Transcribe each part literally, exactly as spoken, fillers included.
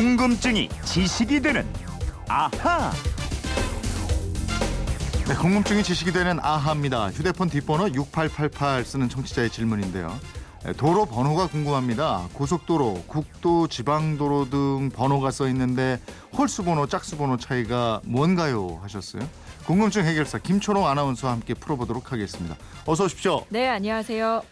궁금증이 지식이 되는 아하. 네, 궁금증이 지식이 되는 아하입니다. 휴대폰 뒷번호 육팔팔팔 쓰는 청취자의 질문인데요. 도로 번호가 궁금합니다. 고속도로, 국도, 지방도로 등 번호가 써 있는데 홀수번호, 짝수번호 차이가 뭔가요? 하셨어요. 궁금증 해결사 김초롱 아나운서와 함께 풀어보도록 하겠습니다. 어서 오십시오. 네, 안녕하세요.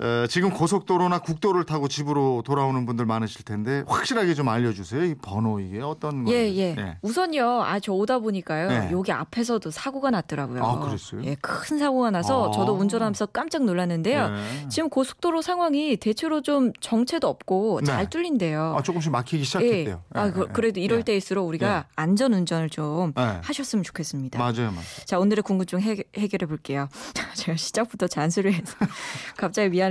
어, 지금 고속도로나 국도를 타고 집으로 돌아오는 분들 많으실 텐데 확실하게 좀 알려주세요. 이 번호 이게 어떤 거예요? 예, 예. 예. 우선요. 아, 저 오다 보니까요. 예. 여기 앞에서도 사고가 났더라고요. 아, 그랬어요? 예, 큰 사고가 나서 아. 저도 운전하면서 깜짝 놀랐는데요. 예. 지금 고속도로 상황이 대체로 좀 정체도 없고 잘 네. 뚫린대요. 아, 조금씩 막히기 시작했대요. 예. 아, 예. 그, 그래도 이럴 예. 때일수록 우리가 예. 안전운전을 좀 예. 하셨으면 좋겠습니다. 맞아요. 맞아요. 자, 오늘의 궁금증 해결, 해결해 볼게요. 제가 시작부터 잔소리 해서 갑자기 미안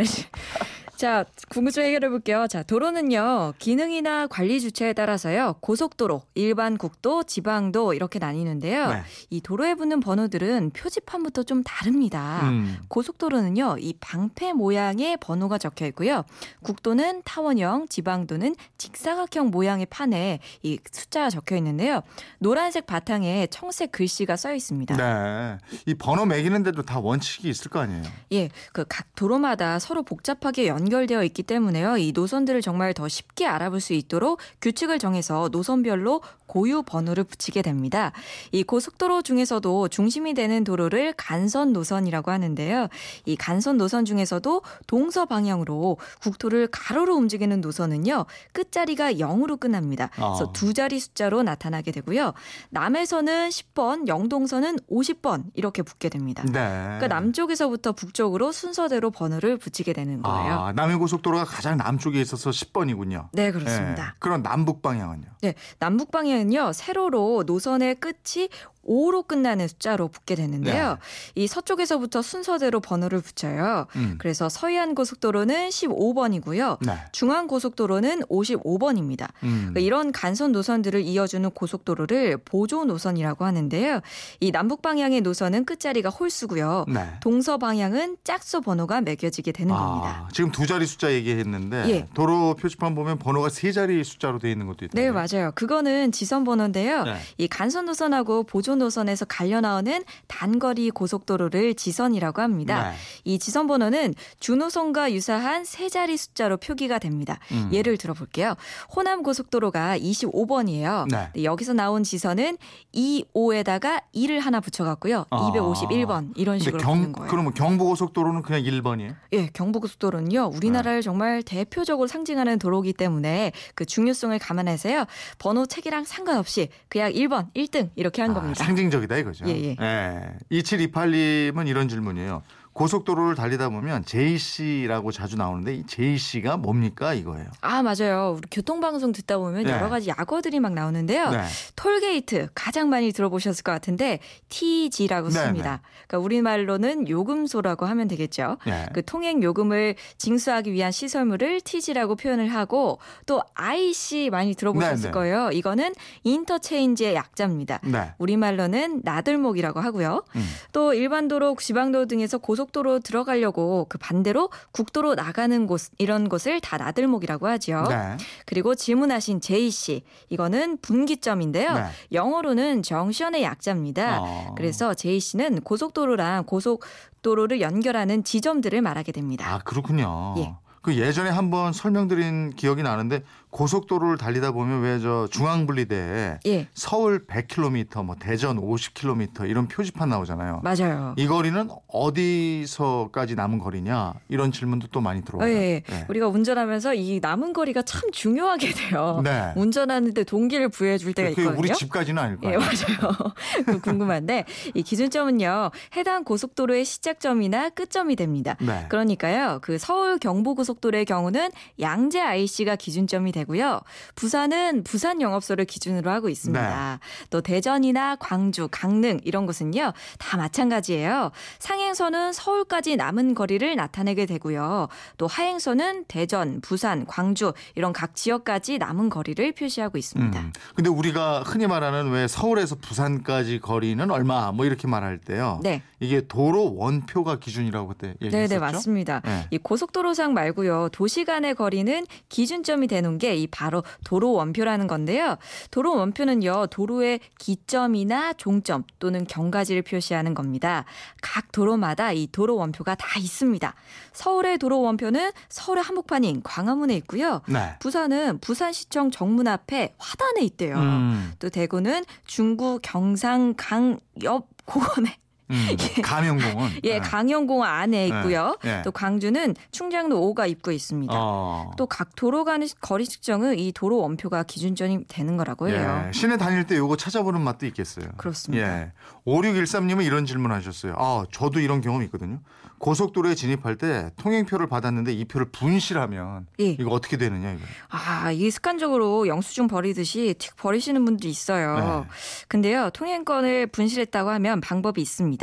자, 궁금증 해결해 볼게요. 자, 도로는요, 기능이나 관리 주체에 따라서요, 고속도로, 일반 국도, 지방도 이렇게 나뉘는데요. 네. 이 도로에 붙는 번호들은 표지판부터 좀 다릅니다. 음. 고속도로는요, 이 방패 모양의 번호가 적혀 있고요. 국도는 타원형, 지방도는 직사각형 모양의 판에 이 숫자가 적혀 있는데요. 노란색 바탕에 청색 글씨가 써 있습니다. 네. 이 번호 매기는 데도 다 원칙이 있을 거 아니에요? 예. 그 각 도로마다 서로 복잡하게 연결되어 있기 때문에요. 이 노선들을 정말 더 쉽게 알아볼 수 있도록 규칙을 정해서 노선별로 고유 번호를 붙이게 됩니다. 이 고속도로 중에서도 중심이 되는 도로를 간선 노선이라고 하는데요. 이 간선 노선 중에서도 동서 방향으로 국토를 가로로 움직이는 노선은요, 끝자리가 영으로 끝납니다. 그래서 어. 두 자리 숫자로 나타나게 되고요. 남에서는 십 번, 영동선은 오십 번 이렇게 붙게 됩니다. 네. 그러니까 남쪽에서부터 북쪽으로 순서대로 번호를 붙이게 되는 거예요. 아, 남해 고속도로가 가장 남쪽에 있어서 십 번이군요. 네, 그렇습니다. 네. 그럼 남북 방향은요? 네, 남북 방향 요 세로로 노선의 끝이 오로 끝나는 숫자로 붙게 되는데요. 네. 이 서쪽에서부터 순서대로 번호를 붙여요. 음. 그래서 서해안 고속도로는 십오 번이고요. 네. 중앙 고속도로는 오십오 번입니다. 음. 그러니까 이런 간선 노선들을 이어주는 고속도로를 보조 노선이라고 하는데요. 이 남북 방향의 노선은 끝자리가 홀수고요. 네. 동서 방향은 짝수 번호가 매겨지게 되는 아, 겁니다. 지금 두 자리 숫자 얘기했는데 예. 도로 표지판 보면 번호가 세 자리 숫자로 되어 있는 것도 있다. 네, 맞아요. 그거는 지선 번호인데요. 네. 이 간선 노선하고 보조 노선에서 갈려 나오는 단거리 고속도로를 지선이라고 합니다. 네. 이 지선 번호는 주노선과 유사한 세 자리 숫자로 표기가 됩니다. 음. 예를 들어볼게요. 호남 고속도로가 이십오 번이에요. 네. 여기서 나온 지선은 이십오에다가 이를 하나 붙여갖고요. 아. 이백오십일 번 이런 식으로 붙는 거예요. 그러면 경부고속도로는 그냥 일 번이에요? 예, 경부고속도로는요. 우리나라를 네. 정말 대표적으로 상징하는 도로이기 때문에 그 중요성을 감안해서요. 번호 책이랑 상관없이 그냥 일 번, 일 등 이렇게 한 아. 겁니다. 상징적이다 이거죠. 예, 예. 예. 이칠이팔님은 이런 질문이에요. 고속도로를 달리다 보면 제이씨라고 자주 나오는데 이 제이씨가 뭡니까 이거예요. 아, 맞아요. 우리 교통방송 듣다 보면 네. 여러 가지 약어들이 막 나오는데요. 네. 톨게이트 가장 많이 들어보셨을 것 같은데 티지라고 씁니다. 네, 네. 그러니까 우리말로는 요금소라고 하면 되겠죠. 네. 그 통행요금을 징수하기 위한 시설물을 티지라고 표현을 하고 또 아이씨 많이 들어보셨을 네, 네. 거예요. 이거는 인터체인지의 약자입니다. 네. 우리말로는 나들목이라고 하고요. 음. 또 일반도로, 지방도로 등에서 고속도로 도로 들어가려고 그 반대로 국도로 나가는 곳 이런 것을 다 나들목이라고 하죠. 네. 그리고 질문하신 제이씨 이거는 분기점인데요. 네. 영어로는 정션의 약자입니다. 어. 그래서 제이씨는 고속도로랑 고속도로를 연결하는 지점들을 말하게 됩니다. 아, 그렇군요. 예. 그 예전에 한번 설명드린 기억이 나는데 고속도로를 달리다 보면 왜 저 중앙분리대에 예. 서울 백 킬로미터, 뭐 대전 오십 킬로미터 이런 표지판 나오잖아요. 맞아요. 이 거리는 어디서까지 남은 거리냐 이런 질문도 또 많이 들어와요. 예. 예. 우리가 운전하면서 이 남은 거리가 참 중요하게 돼요. 네. 운전하는데 동기를 부여해줄 때가 있거든요. 우리 집까지는 아닐 거예요. 예, 맞아요. 궁금한데 이 기준점은요. 해당 고속도로의 시작점이나 끝점이 됩니다. 네. 그러니까요. 그 서울 경부고속도로 도로의 경우는 양재 아이씨가 기준점이 되고요. 부산은 부산 영업소를 기준으로 하고 있습니다. 네. 또 대전이나 광주, 강릉 이런 곳은요. 다 마찬가지예요. 상행선은 서울까지 남은 거리를 나타내게 되고요. 또 하행선은 대전, 부산, 광주 이런 각 지역까지 남은 거리를 표시하고 있습니다. 음, 근데 우리가 흔히 말하는 왜 서울에서 부산까지 거리는 얼마 뭐 이렇게 말할 때요. 네. 이게 도로 원표가 기준이라고 그때 얘기했었죠? 네, 네, 맞습니다. 네. 이 고속도로상 말고요. 있고요. 도시 간의 거리는 기준점이 되는 게 이 바로 도로 원표라는 건데요. 도로 원표는요, 도로의 기점이나 종점 또는 경과지를 표시하는 겁니다. 각 도로마다 이 도로 원표가 다 있습니다. 서울의 도로 원표는 서울의 한복판인 광화문에 있고요. 네. 부산은 부산시청 정문 앞에 화단에 있대요. 음. 또 대구는 중구 경상강 옆 공원에 음, 예. 강연공원. 예, 네. 강연공원 안에 있고요. 네. 네. 또 광주는 충장로 오가 입구에 있습니다. 어. 또 각 도로 간의 거리 측정은 이 도로 원표가 기준점이 되는 거라고 해요. 예. 시내 다닐 때 요거 찾아보는 맛도 있겠어요. 그렇습니다. 예. 오육일삼 님은 이런 질문 하셨어요. 아, 저도 이런 경험이 있거든요. 고속도로에 진입할 때 통행표를 받았는데 이 표를 분실하면 예. 이거 어떻게 되느냐 이거. 아, 이게 습관적으로 영수증 버리듯이 틱 버리시는 분도 있어요. 네. 근데요, 통행권을 분실했다고 하면 방법이 있습니다.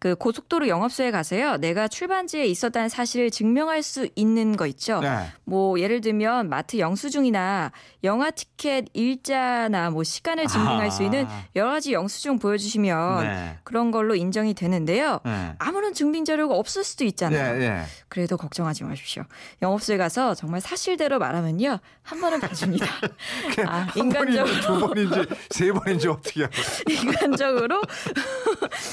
그 고속도로 영업소에 가서요, 내가 출발지에 있었다는 사실을 증명할 수 있는 거 있죠. 네. 뭐 예를 들면 마트 영수증이나 영화 티켓 일자나 뭐 시간을 증명할 아. 수 있는 여러 가지 영수증 보여주시면 네. 그런 걸로 인정이 되는데요. 네. 아무런 증빙 자료가 없을 수도 있잖아요. 네, 네. 그래도 걱정하지 마십시오. 영업소에 가서 정말 사실대로 말하면요, 한 번은 봐줍니다. 아, 한 인간적으로 번인지, 두 번인지 세 번인지 어떻게 하고 인간적으로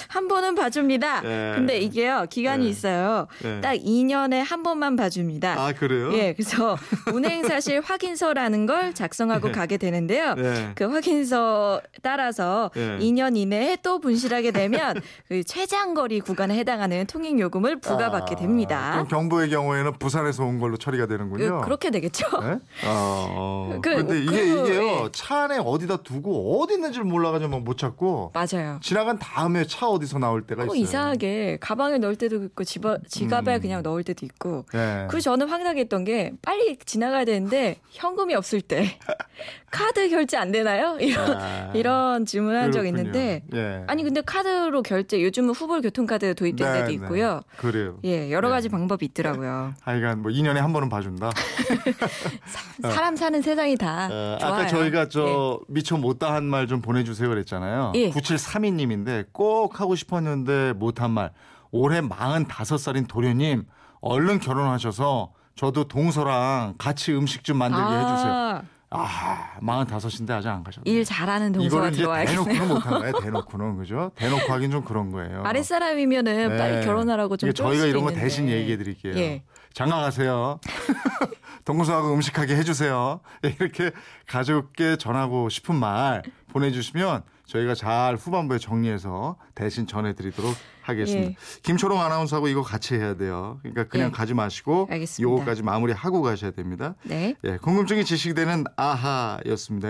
한 번. 는 봐줍니다. 예. 근데 이게요, 기간이 예. 있어요. 예. 딱 이 년에 한 번만 봐줍니다. 아, 그래요? 예, 그래서 운행사실 확인서라는 걸 작성하고 예. 가게 되는데요. 예. 그 확인서 따라서 예. 이 년 이내에 또 분실하게 되면 그 최장거리 구간에 해당하는 통행요금을 부과받게 됩니다. 아, 그럼 경보의 경우에는 부산에서 온 걸로 처리가 되는군요. 그, 그렇게 되겠죠. 예? 아, 그, 근데 이게, 그, 이게요, 예. 차 안에 어디다 두고 어디 있는지 몰라가지고 막 못 찾고. 맞아요. 지나간 다음에 차 어디서 나 나올 때가 있어요. 이상하게 가방에 넣을 때도 있고 집어, 지갑에 음. 그냥 넣을 때도 있고. 네. 그리고 저는 황당했던 게 빨리 지나가야 되는데 현금이 없을 때 카드 결제 안 되나요? 이런 아, 이런 질문한 적 있는데 예. 아니 근데 카드로 결제 요즘은 후불 교통카드 도입된 네, 데도 있고요. 네. 그래요. 예, 여러 가지 네. 방법이 있더라고요. 하여간 뭐 이 년에 한 번은 봐준다. 사, 사람 사는 세상이 다 어, 좋아요. 아까 저희가 저 예. 미처 못다 한 말 좀 보내주세요 그랬잖아요. 예. 구칠삼이 님인데 꼭 하고 싶어 했는데 못한 말. 올해 마흔다섯 살인 도련님 얼른 결혼하셔서 저도 동서랑 같이 음식 좀 만들게 아~ 해주세요. 아, 마흔다섯인데 아직 안 가셨네. 일 잘하는 동서가 들어와야겠네요. 대놓고는 못한 거예요. 대놓고는. 그죠? 대놓고 하긴 좀 그런 거예요. 아랫사람이면은 네. 빨리 결혼하라고 좀 쫓을 저희가 이런 거 있는데. 대신 얘기해 드릴게요. 예. 장가 가세요. 동서하고 음식하게 해주세요. 이렇게 가족께 전하고 싶은 말 보내주시면 저희가 잘 후반부에 정리해서 대신 전해드리도록 하겠습니다. 예. 김초롱 아나운서하고 이거 같이 해야 돼요. 그러니까 그냥 예. 가지 마시고 요거까지 마무리하고 가셔야 됩니다. 네. 예, 궁금증이 지식되는 아하였습니다.